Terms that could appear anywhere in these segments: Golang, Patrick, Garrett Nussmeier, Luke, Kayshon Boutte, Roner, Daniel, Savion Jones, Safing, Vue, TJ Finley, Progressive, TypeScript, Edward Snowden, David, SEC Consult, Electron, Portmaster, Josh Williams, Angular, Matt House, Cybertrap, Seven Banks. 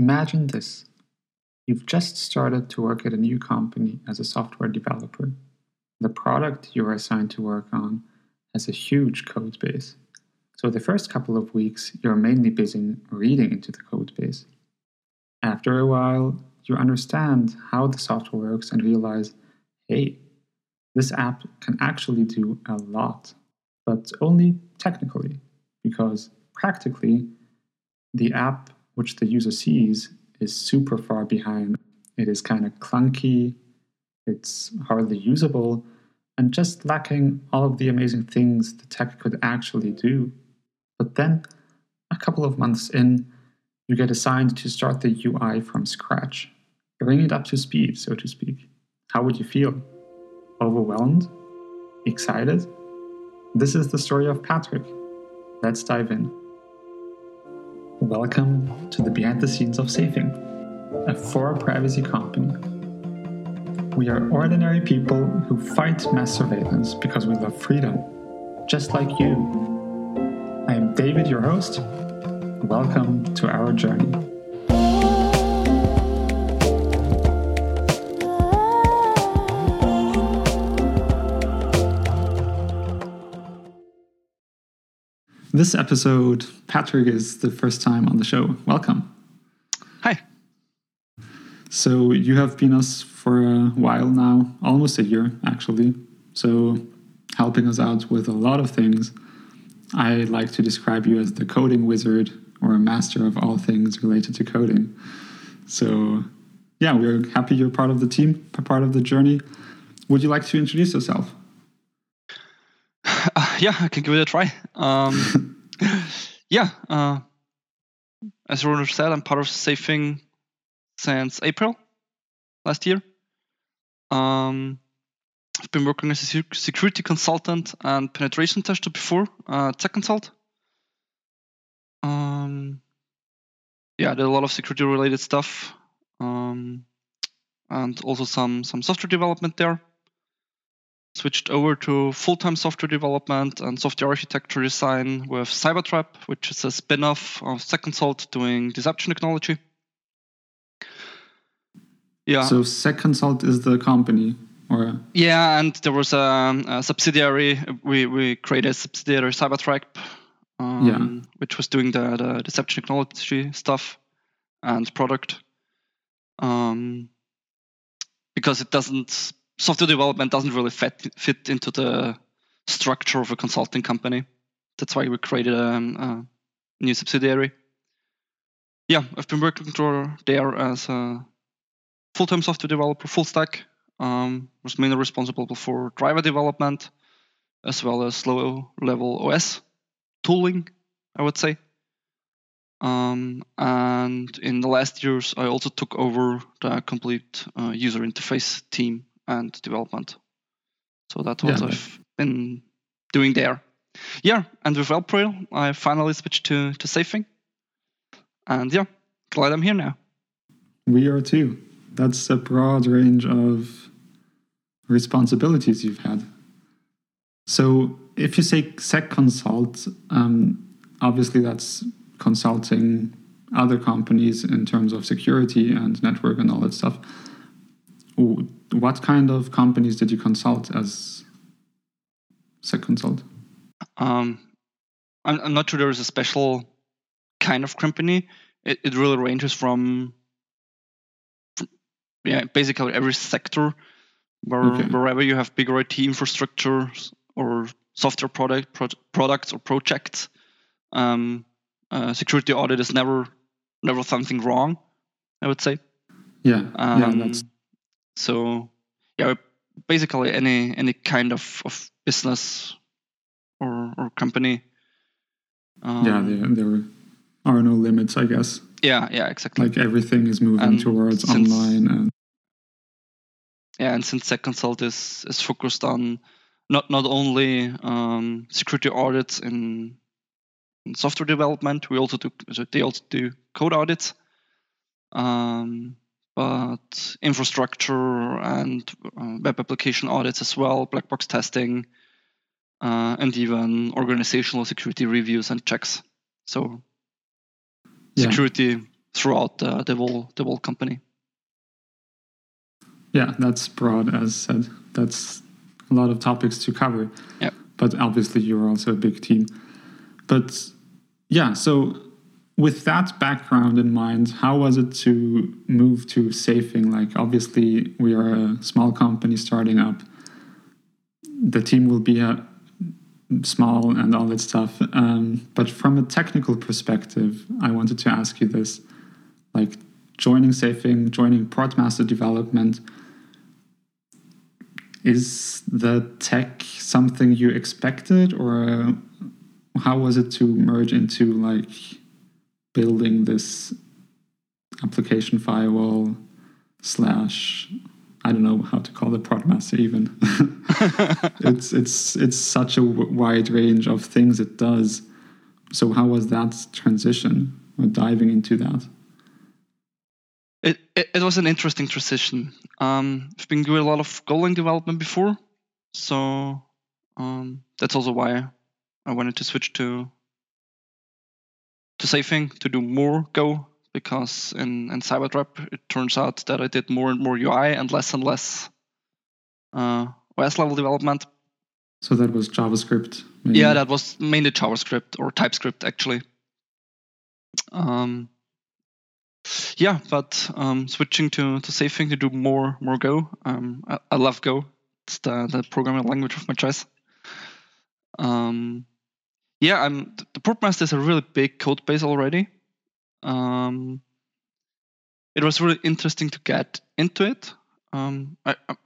Imagine this. You've just started to work at a new company as a software developer. The product you are assigned to work on has a huge code base. So the first couple of weeks, you're mainly busy reading into the code base. After a while, you understand how the software works and realize, hey, this app can actually do a lot, but only technically, because practically, the app which the user sees is super far behind. It is kind of clunky, it's hardly usable, and just lacking all of the amazing things the tech could actually do. But then, a couple of months in, you get assigned to start the UI from scratch. Bring it up to speed, so to speak. How would you feel? Overwhelmed? Excited? This is the story of Patrick. Let's dive in. Welcome to the Behind the Scenes of Safing, a for-privacy company. We are ordinary people who fight mass surveillance because we love freedom, just like you. I am David, your host. Welcome to our journey. This episode, Patrick is the first time on the show. Welcome. Hi. So you have been us for a while now, almost a year actually. So helping us out with a lot of things. I like to describe you as the coding wizard or a master of all things related to coding. So yeah, we're happy you're part of the team, part of the journey. Would you like to introduce yourself? Yeah, I can give it a try. As Roner said, I'm part of Safing since April last year. I've been working as a security consultant and penetration tester before, SEC Consult. I did a lot of security-related stuff, and also some software development there. Switched over to full-time software development and software architecture design with Cybertrap, which is a spin-off of SEC Consult doing deception technology. Yeah. So SEC Consult is the company, or? Yeah, and there was a subsidiary. We created a subsidiary, Cybertrap, which was doing the deception technology stuff and product. Because software development doesn't really fit into the structure of a consulting company. That's why we created a new subsidiary. Yeah, I've been working there as a full-time software developer, full stack. Was mainly responsible for driver development, as well as low-level OS tooling, I would say. And in the last years, I also took over the complete user interface team and development. So that's what I've been doing there. Yeah, and with April, I finally switched to Safing. And yeah, glad I'm here now. We are too. That's a broad range of responsibilities you've had. So if you say SEC Consult, obviously that's consulting other companies in terms of security and network and all that stuff. Ooh, what kind of companies did you consult as SEC Consult? I'm not sure there is a special kind of company. It really ranges from basically every sector, wherever you have bigger IT infrastructure or software products or projects. Security audit is never something wrong, I would say. Yeah, that's... So, basically any kind of business or company. There are no limits, I guess. Yeah, exactly. Like everything is moving towards online. And since SEC Consult is focused on not only security audits in software development, they also do code audits. But infrastructure and web application audits as well, black box testing, and even organizational security reviews and checks. So security throughout the whole company. Yeah, that's broad, as said. That's a lot of topics to cover. Yeah. But obviously you're also a big team. But yeah, so with that background in mind, how was it to move to Safing? Like, obviously we are a small company starting up. The team will be small and all that stuff. But from a technical perspective, I wanted to ask you this, like joining Safing, joining Portmaster development, is the tech something you expected, or how was it to merge into like building this application firewall / I don't know how to call it Portmaster even. It's such a wide range of things it does. So how was that transition? Or diving into that. It was an interesting transition. I've been doing a lot of Golang development before, so that's also why I wanted to switch to Safing, to do more Go, because in Cybertrap it turns out that I did more and more UI and less OS level development. So that was JavaScript? Mainly. Yeah, that was mainly JavaScript or TypeScript actually. Yeah, but switching to Safing to do more Go. I love Go. It's the programming language of my choice. The Portmaster is a really big code base already. It was really interesting to get into it. I'm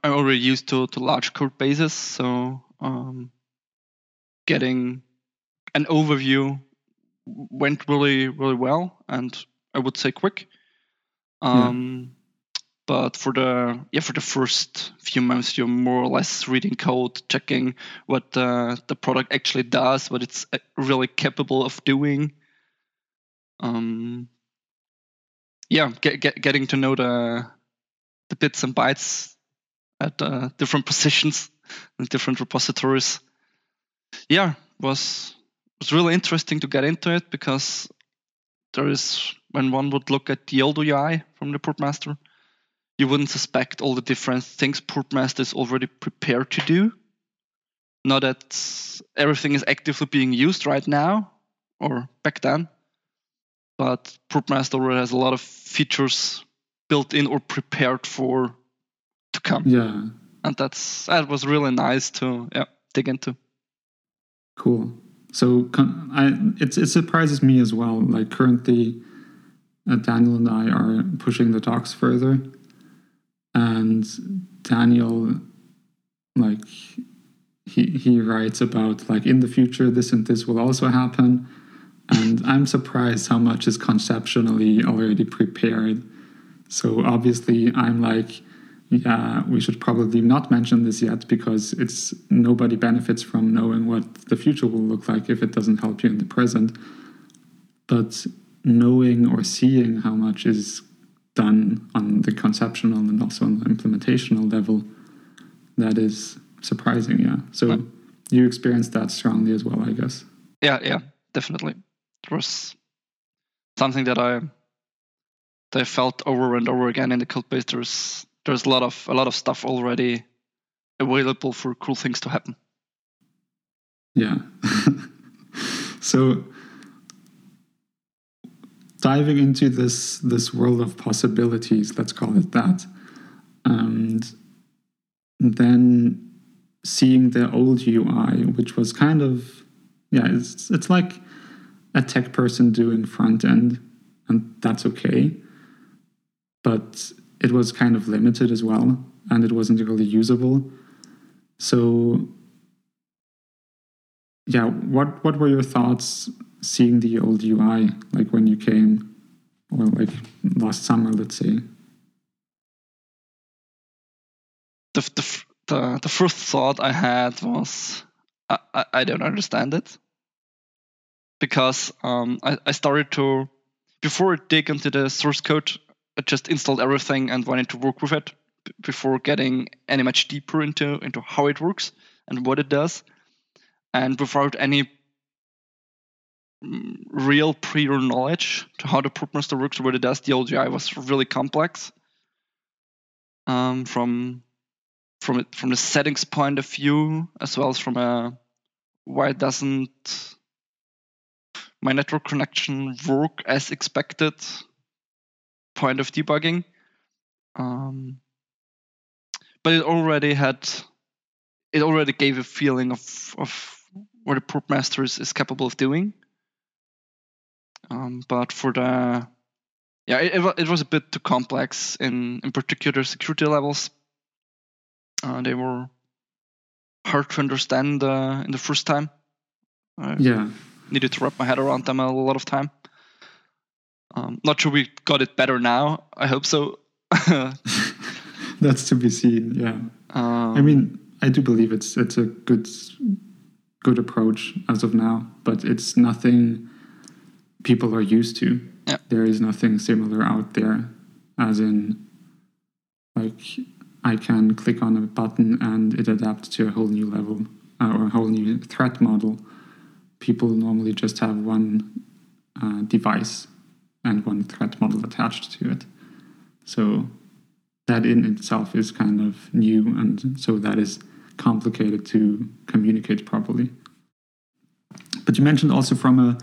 already used to large code bases, so getting an overview went really, really well, and I would say quick. But for the first few months, you're more or less reading code, checking what the product actually does, what it's really capable of doing. Getting to know the bits and bytes at different positions and different repositories. Yeah, was really interesting to get into it, because there is, when one would look at the old UI from the Portmaster, you wouldn't suspect all the different things Portmaster is already prepared to do. Not that everything is actively being used right now or back then, but Portmaster already has a lot of features built in or prepared for to come. Yeah, and that was really nice to dig into. Cool. So it surprises me as well. Like currently, Daniel and I are pushing the docs further, and Daniel, like, he writes about like in the future this and this will also happen, and I'm surprised how much is conceptually already prepared. So obviously I'm like, yeah, we should probably not mention this yet, because it's nobody benefits from knowing what the future will look like if it doesn't help you in the present. But knowing or seeing how much is done on the conceptual and also on the implementational level, that is surprising, yeah. So you experienced that strongly as well, I guess. Yeah, definitely. It was something that I felt over and over again in the code base. There's a lot of stuff already available for cool things to happen. Yeah. So diving into this world of possibilities, let's call it that, and then seeing the old UI, which was kind of, it's like a tech person doing front end, and that's okay. But it was kind of limited as well, and it wasn't really usable. So, yeah, what were your thoughts seeing the old UI, like when you came, or like last summer, let's say? The first thought I had was, I don't understand it. Because I started to, before I dig into the source code, I just installed everything and wanted to work with it before getting any much deeper into how it works and what it does. And without any real prior knowledge to how the Portmaster works, what it does. The LGI was really complex from the settings point of view, as well as from a why doesn't my network connection work as expected point of debugging. But it already gave a feeling of what a Portmaster is capable of doing. But for the, yeah, it was a bit too complex in particular security levels. They were hard to understand in the first time. I needed to wrap my head around them a lot of time. Not sure we got it better now. I hope so. That's to be seen. Yeah. I mean, I do believe it's a good approach as of now, but it's nothing people are used to. Yeah. There is nothing similar out there, as in, like, I can click on a button and it adapts to a whole new level or a whole new threat model. People normally just have one device and one threat model attached to it. So that in itself is kind of new, and so that is complicated to communicate properly. But you mentioned also from a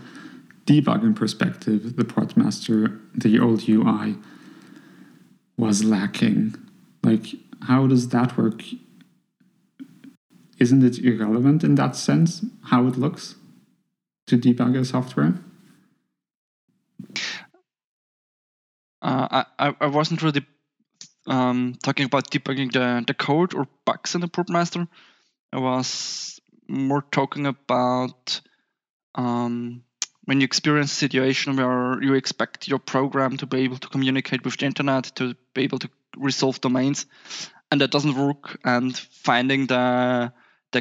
debugging perspective, the Portmaster, the old UI, was lacking. Like, how does that work? Isn't it irrelevant in that sense, how it looks to debug a software? I wasn't really talking about debugging the code or bugs in the Portmaster. I was more talking about when you experience a situation where you expect your program to be able to communicate with the internet, to be able to resolve domains, and that doesn't work, and finding the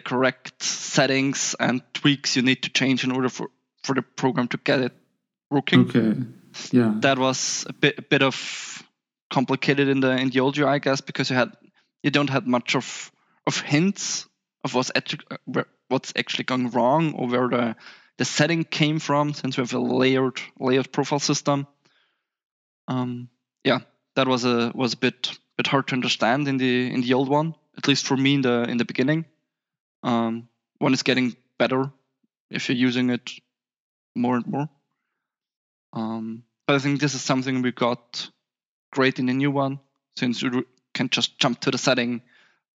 correct settings and tweaks you need to change in order for the program to get it working. Okay. Yeah. That was a bit of complicated in the old UI, I guess, because you don't have much of hints of what's actually going wrong, or where the setting came from, since we have a layered profile system. That was a bit hard to understand in the old one, at least for me in the beginning. One is getting better if you're using it more and more. But I think this is something we got great in the new one, since you can just jump to the setting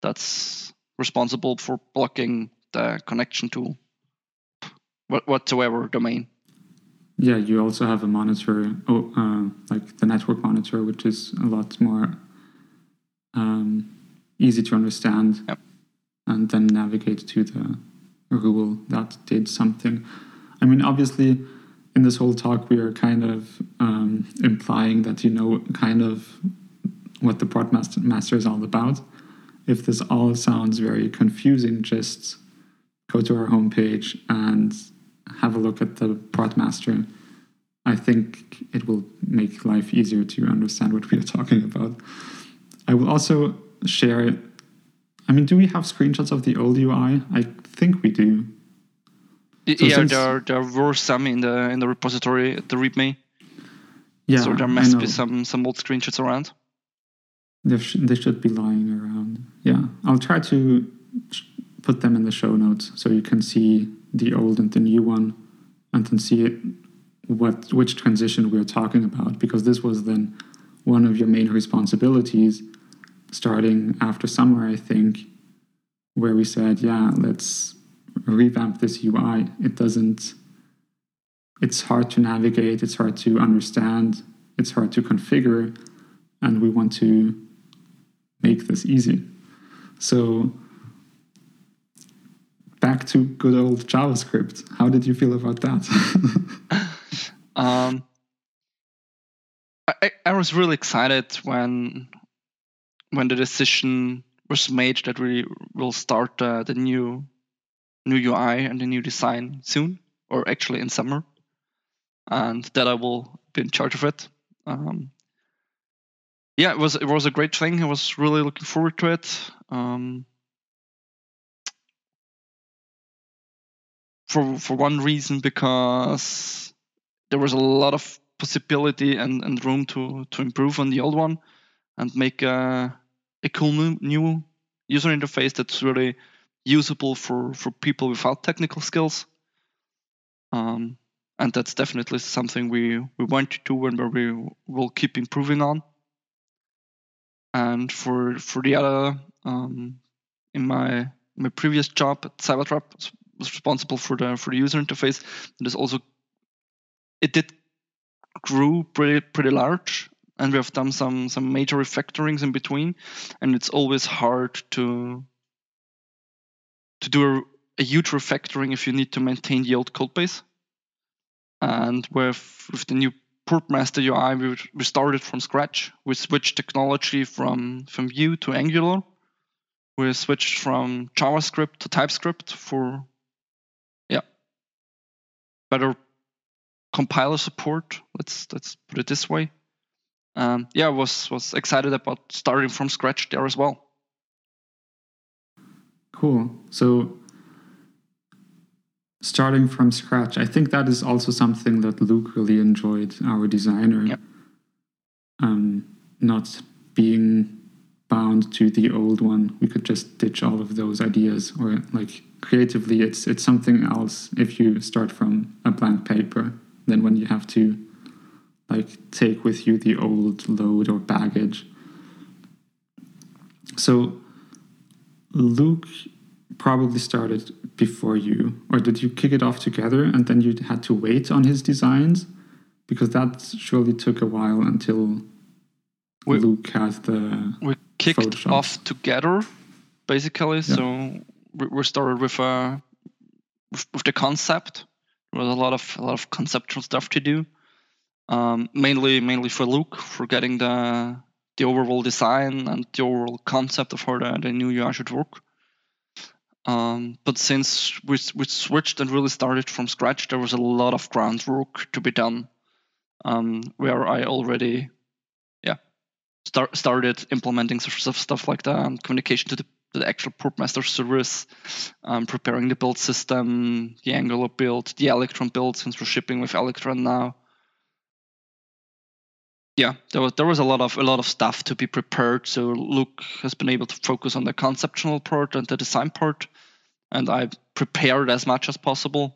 that's responsible for blocking the connection to whatsoever domain. Yeah, you also have a monitor, like the network monitor, which is a lot more easy to understand. Yep. And then navigate to the rule that did something. I mean, obviously, in this whole talk, we are kind of implying that you know kind of what the Portmaster is all about. If this all sounds very confusing, just go to our homepage and have a look at the Portmaster. I think it will make life easier to understand what we are talking about. I will also share it. I mean, do we have screenshots of the old UI? I think we do. So yeah, there were some in the repository at the README. Yeah, so there must be some old screenshots around. They should be lying around. Yeah, I'll try to put them in the show notes so you can see the old and the new one, and then see which transition we're talking about, because this was then one of your main responsibilities starting after summer, I think, where we said, yeah, let's revamp this UI. It's hard to navigate, it's hard to understand, it's hard to configure, and we want to make this easy. So back to good old JavaScript. How did you feel about that? I was really excited when the decision was made that we will start the new UI and the new design soon, or actually in summer, and that I will be in charge of it. It was a great thing. I was really looking forward to it. for one reason, because there was a lot of possibility and room to improve on the old one and make a cool new user interface that's really usable for people without technical skills. And that's definitely something we want to do and where we will keep improving on. And for the other, in my previous job at Cybertrap, I was responsible for the user interface. It is also, it did grew pretty large, and we have done some major refactorings in between. And it's always hard to do a huge refactoring if you need to maintain the old code base. And with the new Portmaster UI, we started from scratch. We switched technology from Vue to Angular. We switched from JavaScript to TypeScript for better compiler support. Let's put it this way. I was excited about starting from scratch there as well. Cool. So starting from scratch, I think that is also something that Luke really enjoyed, our designer. Yep. Not being bound to the old one. We could just ditch all of those ideas, or like creatively it's something else if you start from a blank paper than when you have to like take with you the old load or baggage. So Luke probably started before you, or did you kick it off together and then you had to wait on his designs? Because that surely took a while until Luke had the Photoshop. We kicked off together, basically. Yeah. So we started with the concept. There was a lot of conceptual stuff to do, mainly for Luke, for getting the overall design and the overall concept of how the new UI should work. But since we switched and really started from scratch, there was a lot of groundwork to be done, where I already started implementing stuff like that, communication to the actual Portmaster service, preparing the build system, the Angular build, the Electron build, since we're shipping with Electron now. Yeah, there was a lot of stuff to be prepared. So Luke has been able to focus on the conceptual part and the design part, and I prepared as much as possible.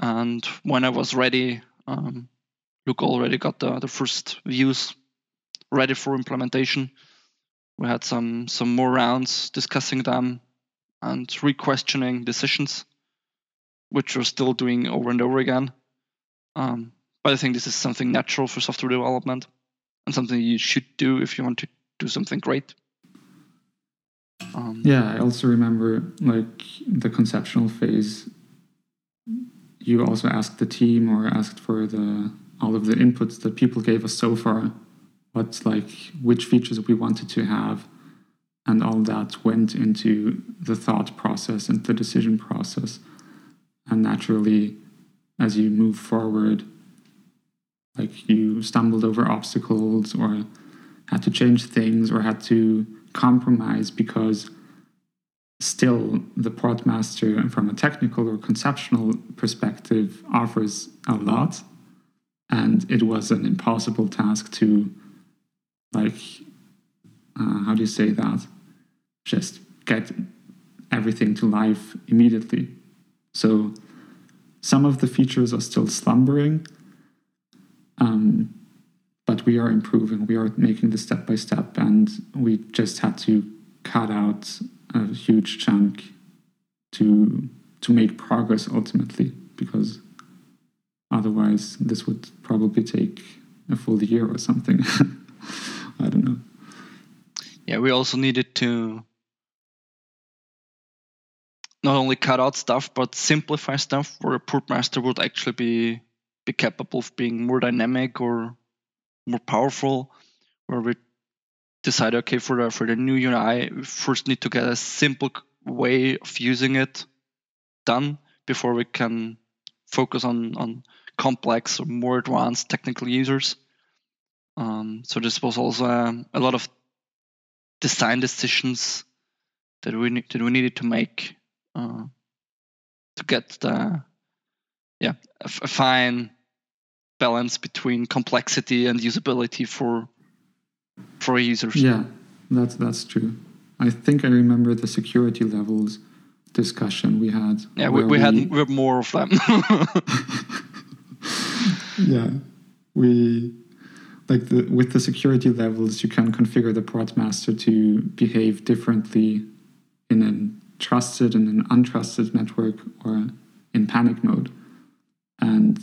And when I was ready, Luke already got the first views ready for implementation. We had some more rounds discussing them and re-questioning decisions, which we're still doing over and over again. But I think this is something natural for software development and something you should do if you want to do something great. I also remember like the conceptual phase. You also asked the team, or asked for all of the inputs that people gave us so far, which features we wanted to have, and all that went into the thought process and the decision process. And naturally, as you move forward, like you stumbled over obstacles or had to change things or had to compromise, because still the Portmaster from a technical or conceptual perspective offers a lot. And it was an impossible task to just get everything to life immediately. So some of the features are still slumbering, but we are improving. We are making the step by step, and we just had to cut out a huge chunk to make progress ultimately, because otherwise this would probably take a full year or something. I don't know. Yeah, we also needed to not only cut out stuff, but simplify stuff where a Portmaster would actually be capable of being more dynamic or more powerful, where we decided, okay, for the new UI, we first need to get a simple way of using it done before we can focus on complex or more advanced technical users. So this was also a lot of design decisions that we needed to make to get the a fine balance between complexity and usability for users. Yeah, that's true. I think I remember the security levels discussion we had. Yeah, we had more of them. Yeah, with the security levels, you can configure the Portmaster to behave differently in a trusted and an untrusted network or in panic mode. And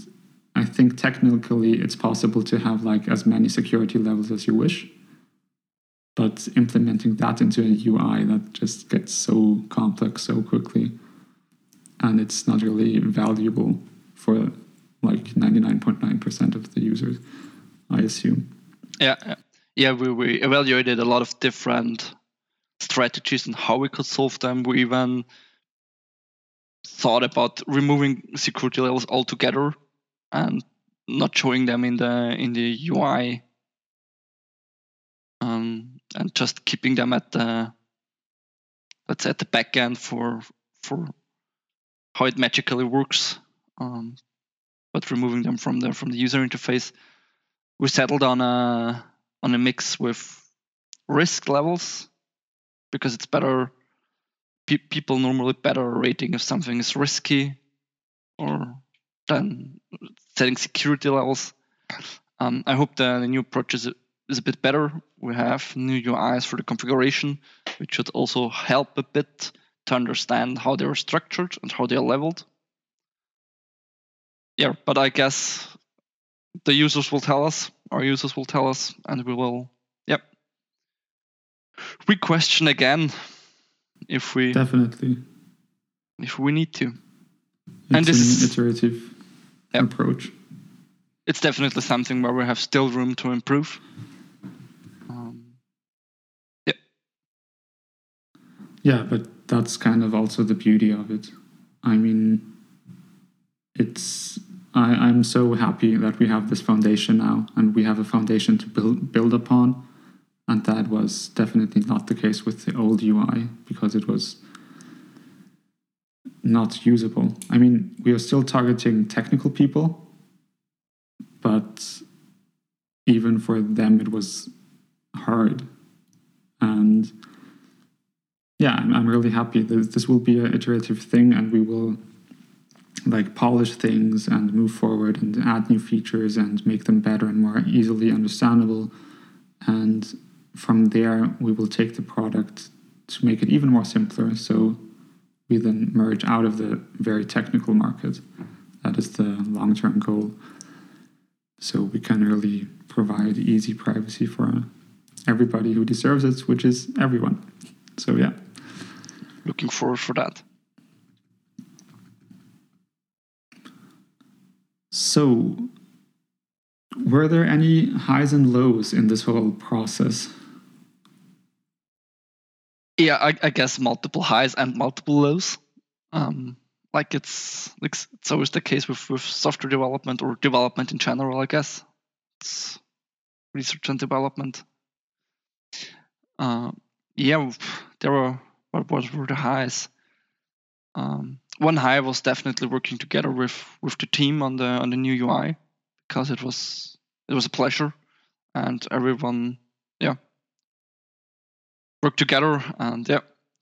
I think technically it's possible to have as many security levels as you wish. But implementing that into a UI, that just gets so complex so quickly. And it's not really valuable for 99.9% of the users, I assume. Yeah. We evaluated a lot of different strategies and how we could solve them. We even thought about removing security levels altogether and not showing them in the UI, and just keeping them at the back end for how it magically works, but removing them from the user interface. We settled on a mix with risk levels, because it's better. People normally better rating if something is risky, or than setting security levels. I hope the new approach is a bit better. We have new UIs for the configuration, which should also help a bit to understand how they are structured and how they are leveled. Yeah, but I guess our users will tell us, and we will, re-question again. If we need to, and this is an iterative approach. It's definitely something where we have still room to improve. But that's kind of also the beauty of it. I mean, I'm so happy that we have this foundation now, and we have a foundation to build upon. And that was definitely not the case with the old UI, because it was not usable. I mean, we are still targeting technical people, but even for them, it was hard. And I'm really happy that this will be an iterative thing, and we will polish things and move forward and add new features and make them better and more easily understandable. And from there, we will take the product to make it even more simpler. So we then merge out of the very technical market. That is the long-term goal. So we can really provide easy privacy for everybody who deserves it, which is everyone. So looking forward for that. So, were there any highs and lows in this whole process? Yeah, I guess multiple highs and multiple lows. It's always the case with software development, or development in general, I guess. It's research and development. What were the highs? One high was definitely working together with the team on the new UI. Because it was a pleasure, and everyone worked together, and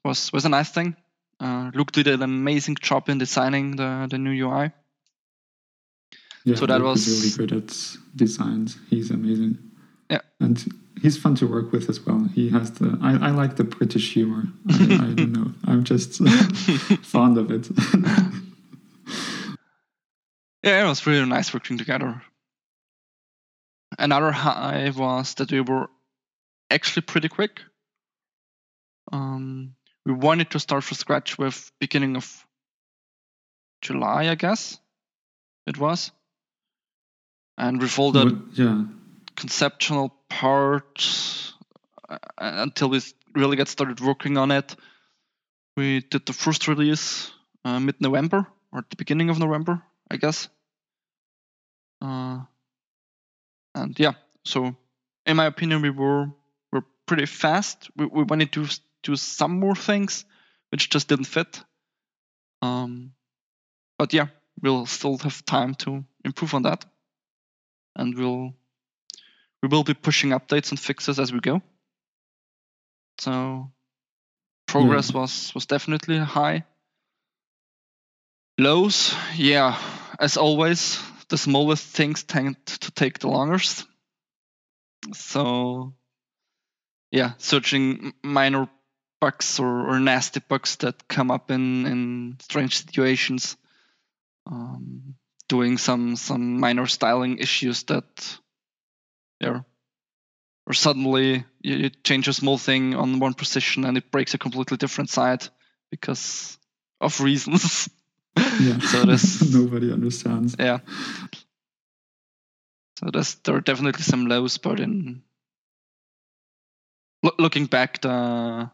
was a nice thing. Luke did an amazing job in designing the new UI. Yeah, so that was really good at designs. He's amazing. Yeah, and he's fun to work with as well. He has I like the British humor. I don't know. I'm just fond of it. It was really nice working together. Another high was that we were actually pretty quick. We wanted to start from scratch with beginning of July, I guess it was. And with all that conceptual part, until we really got started working on it, we did the first release mid-November, or at the beginning of November, I guess. So in my opinion, we're pretty fast. We wanted to do some more things which just didn't fit. But yeah, we'll still have time to improve on that. And we will be pushing updates and fixes as we go. So progress was definitely high. Lows, yeah, as always, the smallest things tend to take the longest. So yeah, searching minor bugs or nasty bugs that come up in strange situations. Doing some minor styling issues that, yeah, or suddenly you change a small thing on one position and it breaks a completely different side because of reasons. Yeah. So there's nobody understands. Yeah. So there are definitely some lows, but in looking back, the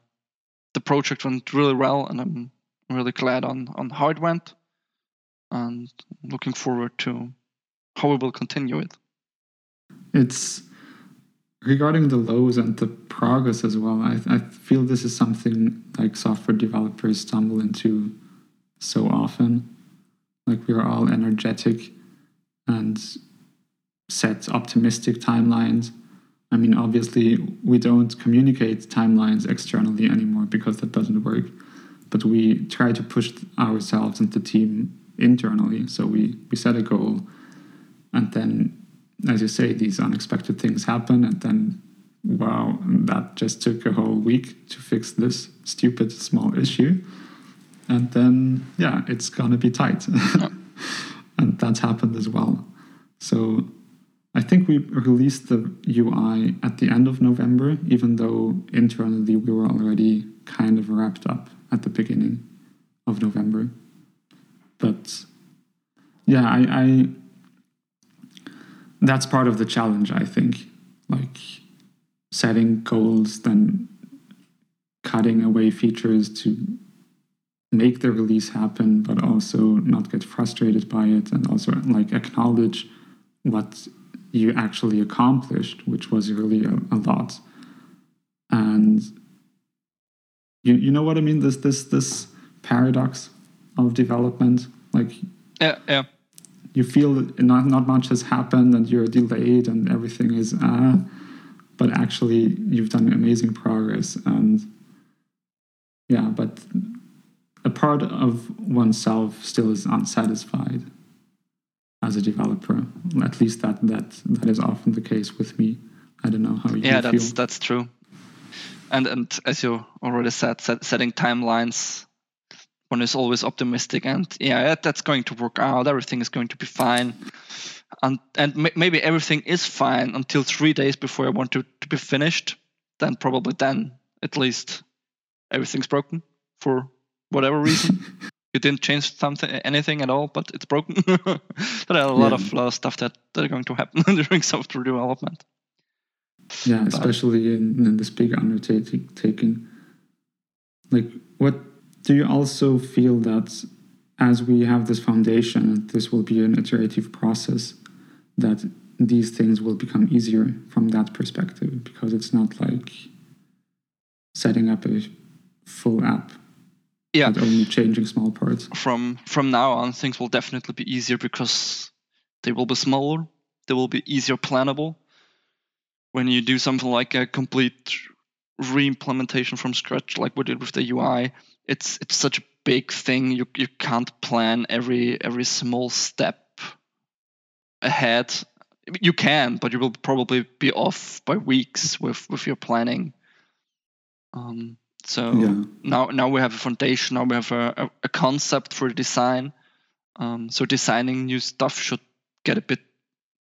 project went really well, and I'm really glad on how it went. And looking forward to how we will continue it. It's regarding the lows and the progress as well. I feel this is something like software developers stumble into so often. Like, we are all energetic and set optimistic timelines. I mean, obviously we don't communicate timelines externally anymore because that doesn't work. But we try to push ourselves and the team internally. So we set a goal, and then, as you say, these unexpected things happen, and then, wow, that just took a whole week to fix this stupid small issue. And then, yeah, it's gonna be tight. Yeah. And that's happened as well. So I think we released the UI at the end of November, even though internally we were already kind of wrapped up at the beginning of November. But yeah, I that's part of the challenge, I think. Like, setting goals, then cutting away features to make the release happen, but also not get frustrated by it, and also like acknowledge what you actually accomplished, which was really a lot. And you know what I mean? This paradox of development, like, yeah, you feel not much has happened and you're delayed and everything is but actually you've done amazing progress. And yeah, but a part of oneself still is unsatisfied as a developer. At least that is often the case with me. I don't know how you feel. That's true. And as you already said, setting timelines. One is always optimistic, and yeah, that's going to work out. Everything is going to be fine, and maybe everything is fine until 3 days before I want to be finished. Then probably at least everything's broken for whatever reason. You didn't change anything at all, but it's broken. There are a lot of stuff that are going to happen during software development. Yeah, but especially in this big undertaking. Like, what? Do you also feel that as we have this foundation, this will be an iterative process, that these things will become easier from that perspective? Because it's not like setting up a full app, but only changing small parts. From now on, things will definitely be easier because they will be smaller, they will be easier plannable. When you do something like a complete re-implementation from scratch, like we did with the UI, it's such a big thing. You can't plan every small step ahead. You can, but you will probably be off by weeks with your planning. Now we have a foundation. Now we have a concept for design. So designing new stuff should get a bit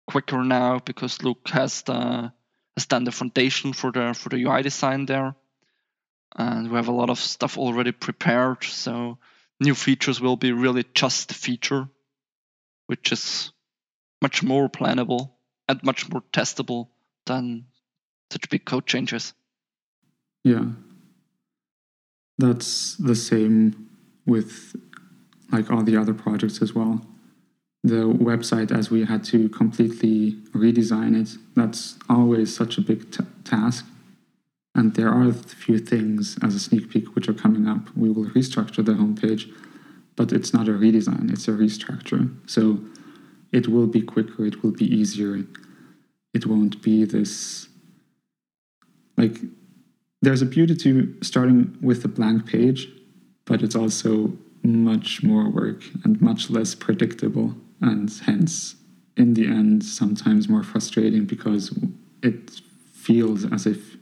quicker now because Luke has done the foundation for the UI design there. And we have a lot of stuff already prepared, so new features will be really just a feature, which is much more plannable and much more testable than such big code changes. Yeah. That's the same with like all the other projects as well. The website, as we had to completely redesign it, that's always such a big task. And there are a few things as a sneak peek which are coming up. We will restructure the homepage, but it's not a redesign, it's a restructure. So it will be quicker, it will be easier. It won't be this, like, there's a beauty to starting with a blank page, but it's also much more work and much less predictable, and hence in the end sometimes more frustrating, because it feels as if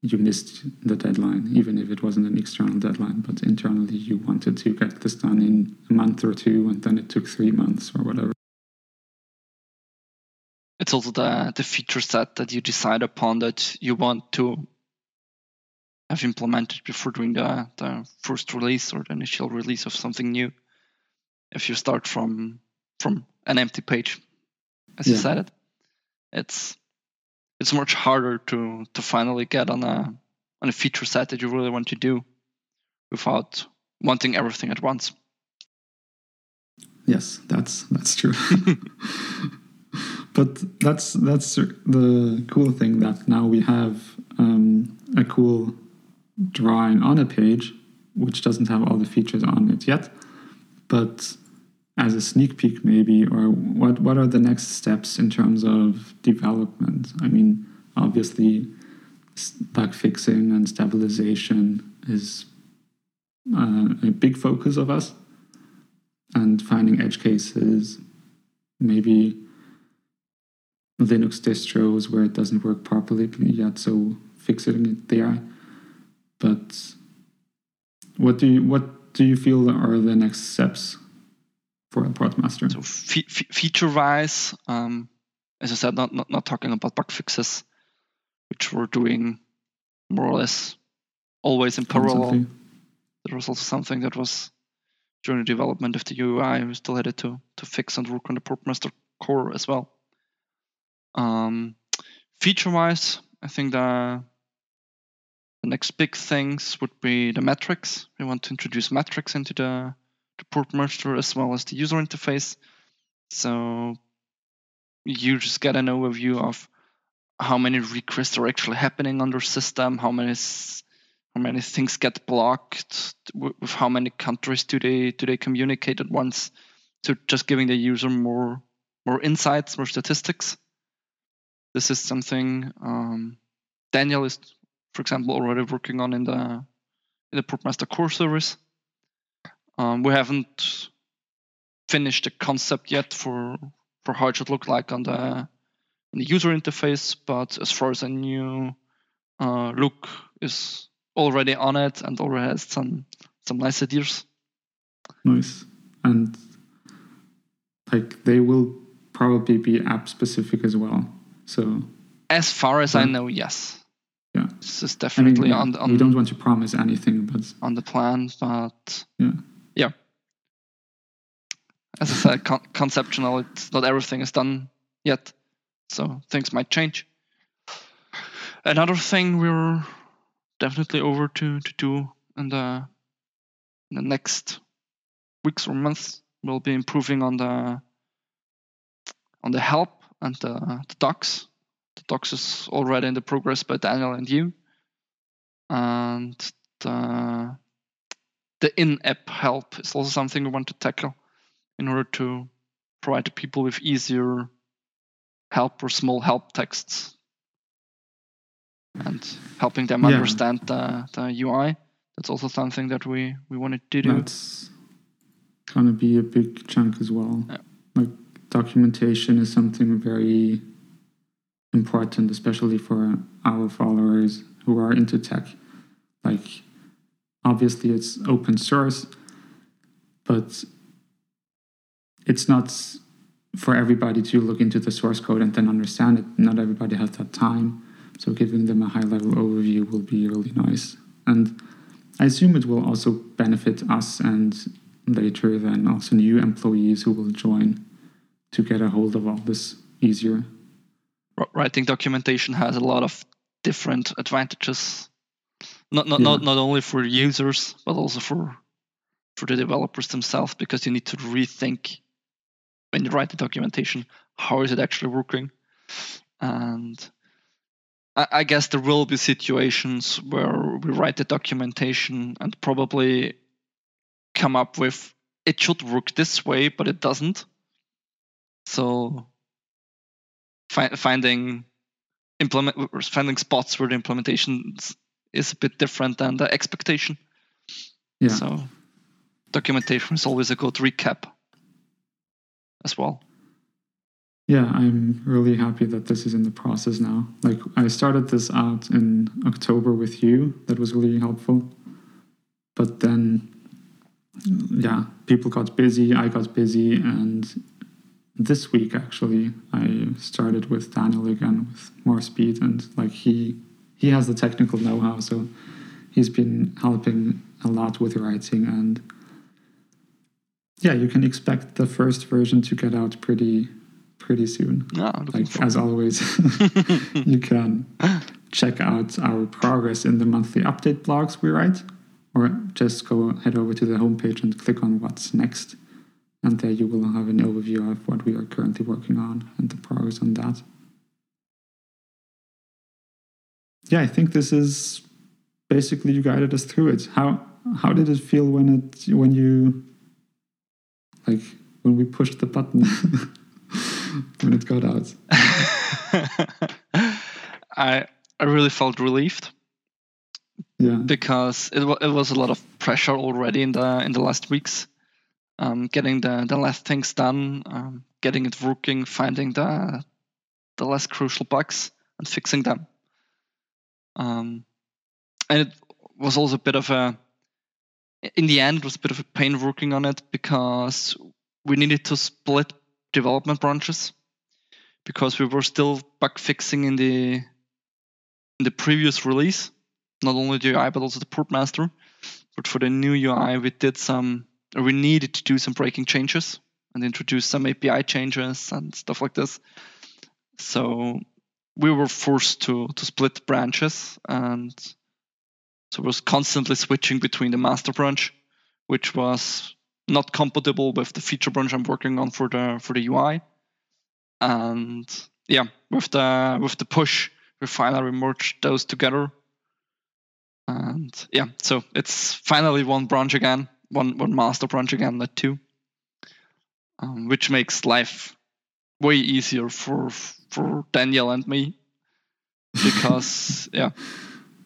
you missed the deadline, even if it wasn't an external deadline, but internally you wanted to get this done in a month or two, and then it took 3 months or whatever. It's also the feature set that you decide upon that you want to have implemented before doing the first release or the initial release of something new. If you start from an empty page, as you said, it's much harder to finally get on a feature set that you really want to do without wanting everything at once. Yes, that's true. But that's the cool thing, that now we have a cool drawing on a page which doesn't have all the features on it yet, but as a sneak peek maybe, or what are the next steps in terms of development? I mean, obviously bug fixing and stabilization is a big focus of us, and finding edge cases, maybe Linux distros where it doesn't work properly yet, so fixing it there. But what do you feel are the next steps for Portmaster? So feature-wise, as I said, not talking about bug fixes, which we're doing more or less always in parallel. There was also something that was during the development of the UI, we still had it to fix and work on the Portmaster core as well. Feature-wise, I think the next big things would be the metrics. We want to introduce metrics into the Portmaster as well as the user interface. So you just get an overview of how many requests are actually happening on their system, how many things get blocked, with how many countries do they communicate at once. So just giving the user more insights, more statistics. This is something Daniel is, for example, already working on in the Portmaster core service. We haven't finished the concept yet for how it should look like on the user interface, but as far as I knew, Luke is already on it and already has some nice ideas. Nice. And they will probably be app specific as well. So, as far as I know, yes. Yeah, this is definitely on. We don't want to promise anything, but on the plan. But yeah. As I said, conceptual. It's not everything is done yet, so things might change. Another thing we're definitely over to do in the next weeks or months will be improving on the help. And the docs. The docs is already in the progress by Daniel and you. And the in-app help is also something we want to tackle in order to provide the people with easier help or small help texts. And helping them understand the UI. That's also something that we wanted to do. That's going to be a big chunk as well. Yeah. Documentation is something very important, especially for our followers who are into tech. Obviously it's open source, but it's not for everybody to look into the source code and then understand it. Not everybody has that time. So giving them a high-level overview will be really nice. And I assume it will also benefit us and later then also new employees who will join, to get a hold of all this easier. Writing documentation has a lot of different advantages, not only for users, but also for the developers themselves, because you need to rethink when you write the documentation, how is it actually working? And I guess there will be situations where we write the documentation and probably come up with it should work this way, but it doesn't. So finding spots where the implementation is a bit different than the expectation. Yeah. So documentation is always a good recap as well. Yeah, I'm really happy that this is in the process now. Like, I started this out in October with you. That was really helpful. But then, yeah, people got busy, I got busy, and this week, actually, I started with Daniel again with more speed, and like he has the technical know-how, so he's been helping a lot with writing, and yeah, you can expect the first version to get out pretty soon. Yeah, like as always, you can check out our progress in the monthly update blogs we write, or just head over to the homepage and click on what's next. And there you will have an overview of what we are currently working on and the progress on that. Yeah, I think this is basically, you guided us through it. How did it feel when we pushed the button when it got out? I really felt relieved. Yeah, because it was a lot of pressure already in the last weeks. Getting the last things done, getting it working, finding the last crucial bugs and fixing them. And it was also in the end, it was a bit of a pain working on it, because we needed to split development branches, because we were still bug fixing in the previous release, not only the UI, but also the Portmaster. But for the new UI, we needed to do some breaking changes and introduce some API changes and stuff like this. So we were forced to split branches, and so was constantly switching between the master branch, which was not compatible with the feature branch I'm working on for the UI. And yeah, with the push, we finally merged those together. And yeah, so it's finally one branch again. One master branch again, not two, which makes life way easier for Daniel and me, because yeah,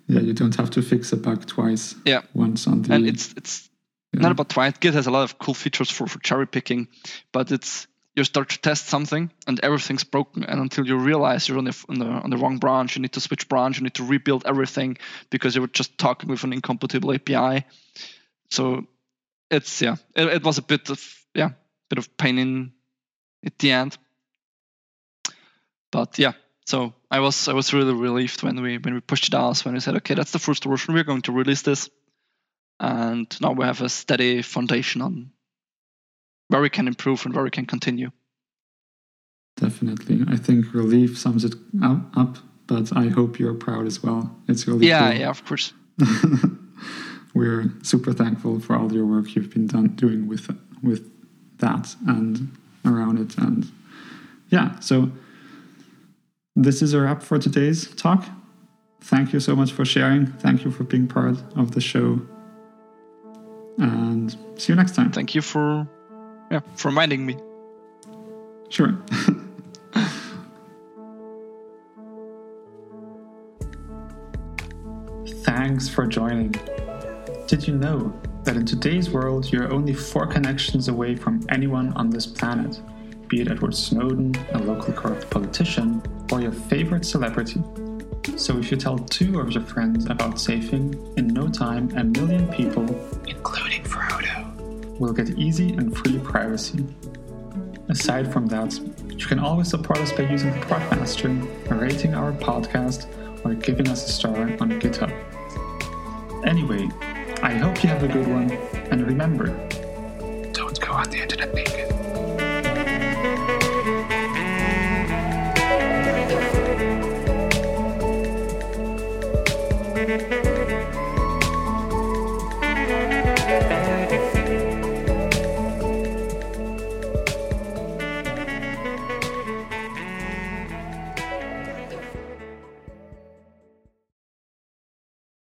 you don't have to fix a bug twice. Yeah, once on the, and it's not about twice. Git has a lot of cool features for cherry picking, but it's, you start to test something and everything's broken, and until you realize you're on the wrong branch, you need to switch branch, you need to rebuild everything because you were just talking with an incompatible API. So it's, yeah, it was a bit of pain in at the end, but yeah. So I was really relieved when we pushed it out, when we said, okay, that's the first version, we're going to release this, and now we have a steady foundation on where we can improve and where we can continue. Definitely, I think relief sums it up, but I hope you're proud as well. It's really cool. Yeah, of course. We're super thankful for all your work you've been doing with that and around it. And yeah, so this is a wrap for today's talk. Thank you so much for sharing. Thank you for being part of the show. And see you next time. Thank you for reminding me. Sure. Thanks for joining. Did you know that in today's world you're only 4 connections away from anyone on this planet, be it Edward Snowden, a local corrupt politician, or your favorite celebrity? So if you tell 2 of your friends about Safing, in no time 1 million people, including Frodo, will get easy and free privacy. Aside from that, you can always support us by using Portmaster, rating our podcast, or giving us a star on GitHub. Anyway, I hope you have a good one, and remember, don't go on the internet naked.